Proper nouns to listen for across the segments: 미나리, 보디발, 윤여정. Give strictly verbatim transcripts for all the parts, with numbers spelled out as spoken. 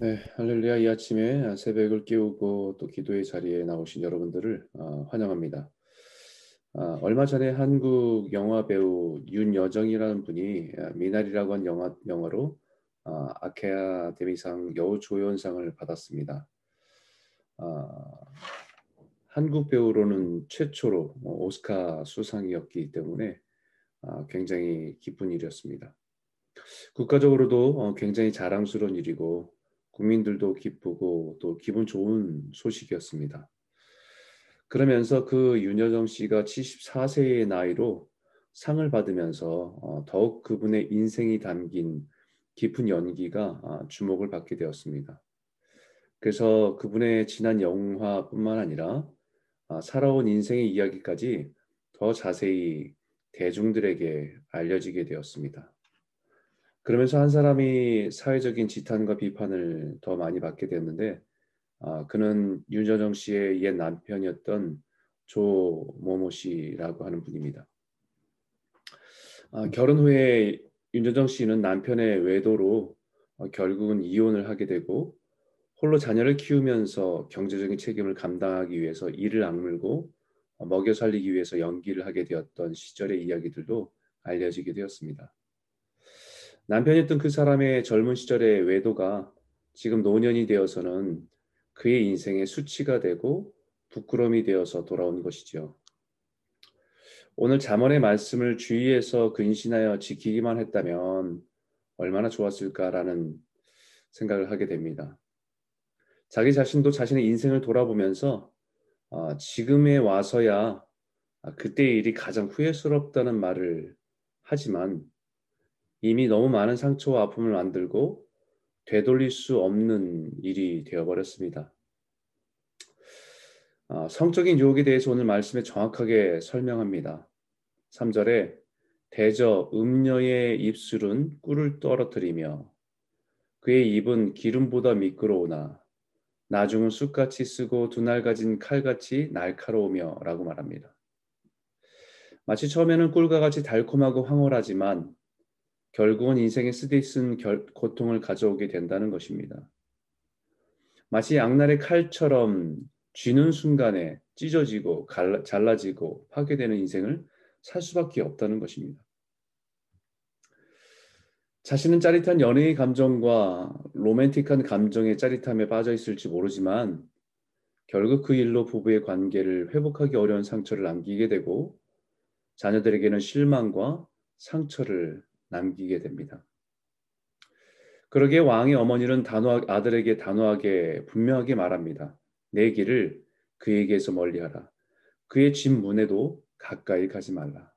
네, 할렐루야. 이 아침에 새벽을 깨우고 또 기도의 자리에 나오신 여러분들을 환영합니다. 얼마 전에 한국 영화 배우 윤여정이라는 분이 미나리라고 한 영화, 영화로 아카데미상 여우조연상을 받았습니다. 한국 배우로는 최초로 오스카 수상이었기 때문에 굉장히 기쁜 일이었습니다. 국가적으로도 굉장히 자랑스러운 일이고 국민들도 기쁘고 또 기분 좋은 소식이었습니다. 그러면서 그 윤여정 씨가 칠십사 세의 나이로 상을 받으면서 더욱 그분의 인생이 담긴 깊은 연기가 주목을 받게 되었습니다. 그래서 그분의 지난 영화뿐만 아니라 살아온 인생의 이야기까지 더 자세히 대중들에게 알려지게 되었습니다. 그러면서 한 사람이 사회적인 지탄과 비판을 더 많이 받게 됐는데 아, 그는 윤여정 씨의 옛 남편이었던 조모모 씨라고 하는 분입니다. 아, 결혼 후에 윤여정 씨는 남편의 외도로 어, 결국은 이혼을 하게 되고 홀로 자녀를 키우면서 경제적인 책임을 감당하기 위해서 이를 악물고 어, 먹여 살리기 위해서 연기를 하게 되었던 시절의 이야기들도 알려지게 되었습니다. 남편이었던 그 사람의 젊은 시절의 외도가 지금 노년이 되어서는 그의 인생의 수치가 되고 부끄러움이 되어서 돌아온 것이지요. 오늘 잠언의 말씀을 주의해서 근신하여 지키기만 했다면 얼마나 좋았을까라는 생각을 하게 됩니다. 자기 자신도 자신의 인생을 돌아보면서 아, 지금에 와서야 아, 그때의 일이 가장 후회스럽다는 말을 하지만 이미 너무 많은 상처와 아픔을 만들고 되돌릴 수 없는 일이 되어버렸습니다. 아, 성적인 유혹에 대해서 오늘 말씀에 정확하게 설명합니다. 삼 절에 대저 음녀의 입술은 꿀을 떨어뜨리며 그의 입은 기름보다 미끄러우나 나중은 쑥같이 쓰고 두날 가진 칼같이 날카로우며 라고 말합니다. 마치 처음에는 꿀과 같이 달콤하고 황홀하지만 결국은 인생에 쓰디쓴 고통을 가져오게 된다는 것입니다. 마치 양날의 칼처럼 쥐는 순간에 찢어지고 갈라, 잘라지고 파괴되는 인생을 살 수밖에 없다는 것입니다. 자신은 짜릿한 연애의 감정과 로맨틱한 감정의 짜릿함에 빠져 있을지 모르지만 결국 그 일로 부부의 관계를 회복하기 어려운 상처를 남기게 되고 자녀들에게는 실망과 상처를 남기게 됩니다. 그러기에 왕의 어머니는 단호하, 아들에게 단호하게 분명하게 말합니다. 내 길을 그에게서 멀리하라. 그의 집 문에도 가까이 가지 말라.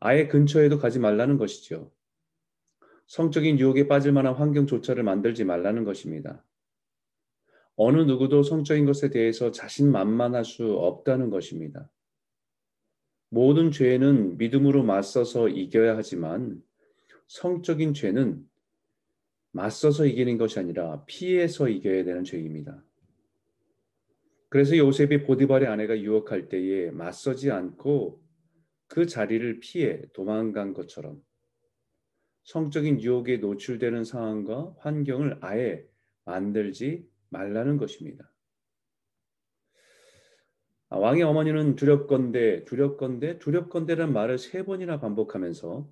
아예 근처에도 가지 말라는 것이죠. 성적인 유혹에 빠질 만한 환경조차를 만들지 말라는 것입니다. 어느 누구도 성적인 것에 대해서 자신만만할 수 없다는 것입니다. 모든 죄는 믿음으로 맞서서 이겨야 하지만 성적인 죄는 맞서서 이기는 것이 아니라 피해서 이겨야 되는 죄입니다. 그래서 요셉이 보디발의 아내가 유혹할 때에 맞서지 않고 그 자리를 피해 도망간 것처럼 성적인 유혹에 노출되는 상황과 환경을 아예 만들지 말라는 것입니다. 왕의 어머니는 두렵건대, 두렵건대, 두렵건대라는 말을 세 번이나 반복하면서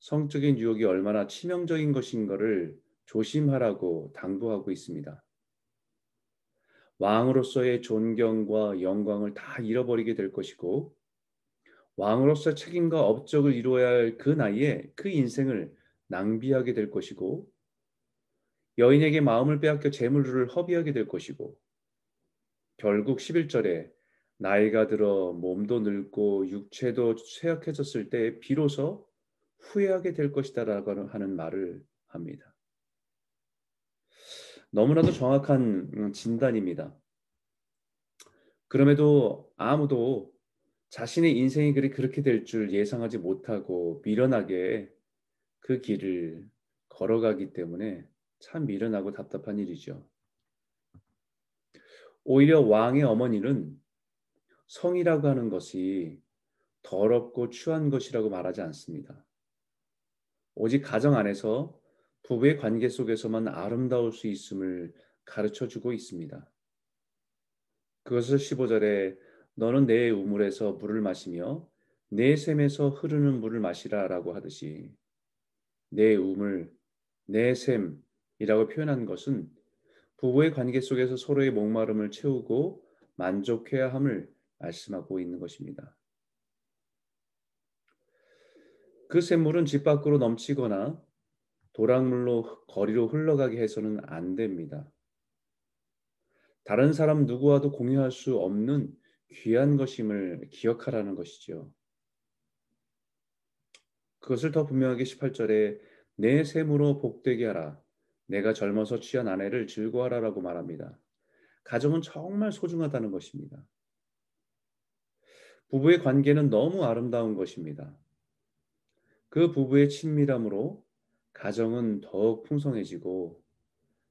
성적인 유혹이 얼마나 치명적인 것인가를 조심하라고 당부하고 있습니다. 왕으로서의 존경과 영광을 다 잃어버리게 될 것이고 왕으로서 책임과 업적을 이루어야 할 그 나이에 그 인생을 낭비하게 될 것이고 여인에게 마음을 빼앗겨 재물을 허비하게 될 것이고 결국 십일 절에 나이가 들어 몸도 늙고 육체도 쇠약해졌을 때 비로소 후회하게 될 것이다 라고 하는 말을 합니다. 너무나도 정확한 진단입니다. 그럼에도 아무도 자신의 인생이 그렇게 될 줄 예상하지 못하고 미련하게 그 길을 걸어가기 때문에 참 미련하고 답답한 일이죠. 오히려 왕의 어머니는 성이라고 하는 것이 더럽고 추한 것이라고 말하지 않습니다. 오직 가정 안에서 부부의 관계 속에서만 아름다울 수 있음을 가르쳐주고 있습니다. 그것을 십오 절에 너는 내 우물에서 물을 마시며 내 샘에서 흐르는 물을 마시라 라고 하듯이 내 우물, 내 샘이라고 표현한 것은 부부의 관계 속에서 서로의 목마름을 채우고 만족해야 함을 말씀하고 있는 것입니다. 그 샘물은 집 밖으로 넘치거나 도랑물로 거리로 흘러가게 해서는 안 됩니다. 다른 사람 누구와도 공유할 수 없는 귀한 것임을 기억하라는 것이죠. 그것을 더 분명하게 십팔 절에 내 샘으로 복되게 하라. 내가 젊어서 취한 아내를 즐거워하라 라고 말합니다. 가정은 정말 소중하다는 것입니다. 부부의 관계는 너무 아름다운 것입니다. 그 부부의 친밀함으로 가정은 더욱 풍성해지고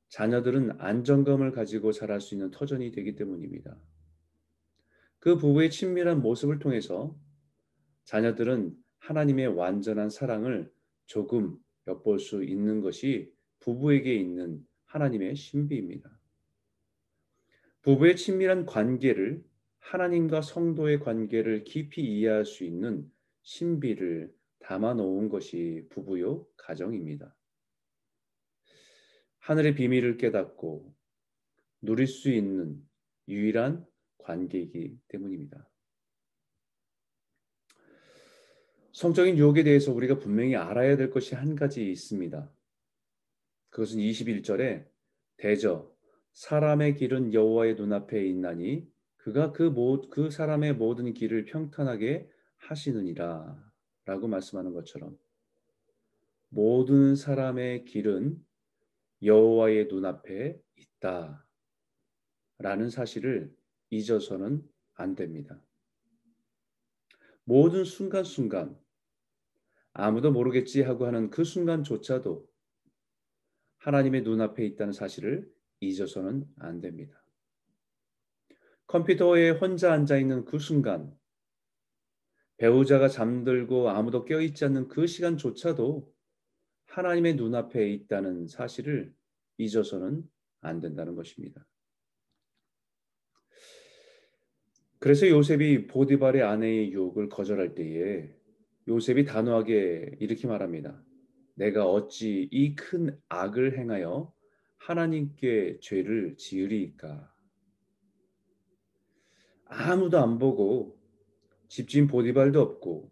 자녀들은 안정감을 가지고 자랄 수 있는 터전이 되기 때문입니다. 그 부부의 친밀한 모습을 통해서 자녀들은 하나님의 완전한 사랑을 조금 엿볼 수 있는 것이 부부에게 있는 하나님의 신비입니다. 부부의 친밀한 관계를 하나님과 성도의 관계를 깊이 이해할 수 있는 신비를 담아놓은 것이 부부요 가정입니다. 하늘의 비밀을 깨닫고 누릴 수 있는 유일한 관계이기 때문입니다. 성적인 유혹에 대해서 우리가 분명히 알아야 될 것이 한 가지 있습니다. 그것은 이십일 절에 대저 사람의 길은 여호와의 눈앞에 있나니 그가 그, 모, 그 사람의 모든 길을 평탄하게 하시느니라 라고 말씀하는 것처럼 모든 사람의 길은 여호와의 눈앞에 있다 라는 사실을 잊어서는 안 됩니다. 모든 순간순간 아무도 모르겠지 하고 하는 그 순간조차도 하나님의 눈앞에 있다는 사실을 잊어서는 안 됩니다. 컴퓨터에 혼자 앉아있는 그 순간, 배우자가 잠들고 아무도 깨어있지 않는 그 시간조차도 하나님의 눈앞에 있다는 사실을 잊어서는 안 된다는 것입니다. 그래서 요셉이 보디발의 아내의 유혹을 거절할 때에 요셉이 단호하게 이렇게 말합니다. 내가 어찌 이 큰 악을 행하여 하나님께 죄를 지으리이까. 아무도 안 보고 집주인 보디발도 없고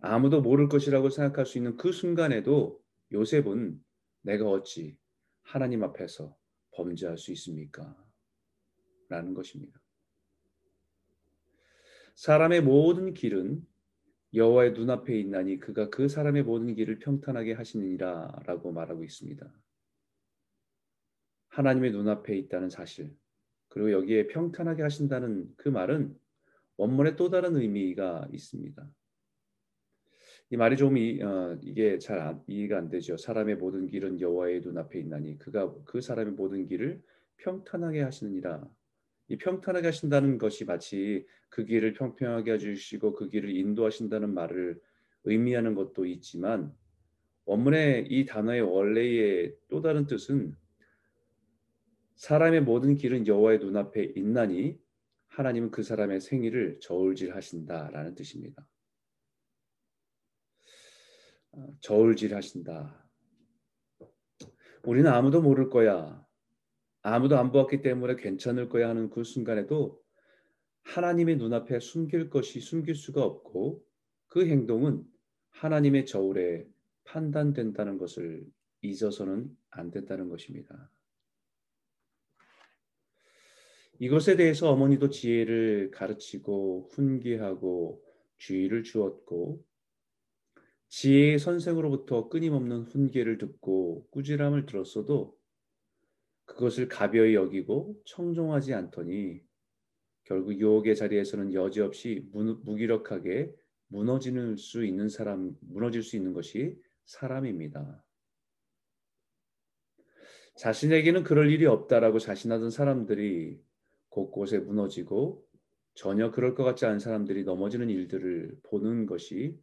아무도 모를 것이라고 생각할 수 있는 그 순간에도 요셉은 내가 어찌 하나님 앞에서 범죄할 수 있습니까? 라는 것입니다. 사람의 모든 길은 여호와의 눈앞에 있나니 그가 그 사람의 모든 길을 평탄하게 하시느니라 라고 말하고 있습니다. 하나님의 눈앞에 있다는 사실, 그리고 여기에 평탄하게 하신다는 그 말은 원문에 또 다른 의미가 있습니다. 이 말이 좀 이, 어, 이게 잘 이해가 안 되죠. 사람의 모든 길은 여호와의 눈앞에 있나니 그가 그 사람의 모든 길을 평탄하게 하시느니라. 이 평탄하게 하신다는 것이 마치 그 길을 평평하게 해주시고 그 길을 인도하신다는 말을 의미하는 것도 있지만 원문의 이 단어의 원래의 또 다른 뜻은 사람의 모든 길은 여호와의 눈앞에 있나니 하나님은 그 사람의 생일을 저울질하신다라는 뜻입니다. 저울질하신다. 우리는 아무도 모를 거야. 아무도 안 보았기 때문에 괜찮을 거야 하는 그 순간에도 하나님의 눈앞에 숨길 것이 숨길 수가 없고 그 행동은 하나님의 저울에 판단된다는 것을 잊어서는 안 된다는 것입니다. 이것에 대해서 어머니도 지혜를 가르치고 훈계하고 주의를 주었고 지혜의 선생으로부터 끊임없는 훈계를 듣고 꾸지람을 들었어도 그것을 가벼이 여기고 청종하지 않더니 결국 유혹의 자리에서는 여지없이 무, 무기력하게 무너지는 수 있는 사람, 무너질 수 있는 것이 사람입니다. 자신에게는 그럴 일이 없다라고 자신하던 사람들이 곳곳에 무너지고 전혀 그럴 것 같지 않은 사람들이 넘어지는 일들을 보는 것이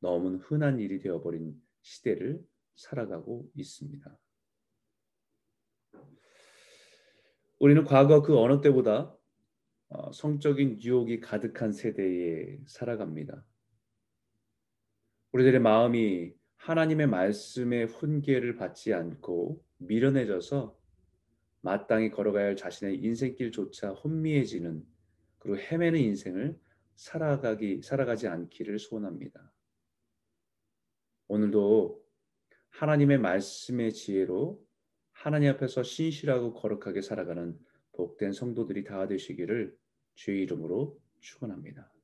너무 흔한 일이 되어버린 시대를 살아가고 있습니다. 우리는 과거 그 어느 때보다 성적인 유혹이 가득한 세대에 살아갑니다. 우리들의 마음이 하나님의 말씀의 훈계를 받지 않고 미련해져서 마땅히 걸어가야 할 자신의 인생길조차 혼미해지는, 그리고 헤매는 인생을 살아가기, 살아가지 않기를 소원합니다. 오늘도 하나님의 말씀의 지혜로 하나님 앞에서 신실하고 거룩하게 살아가는 복된 성도들이 다 되시기를 주의 이름으로 축원합니다.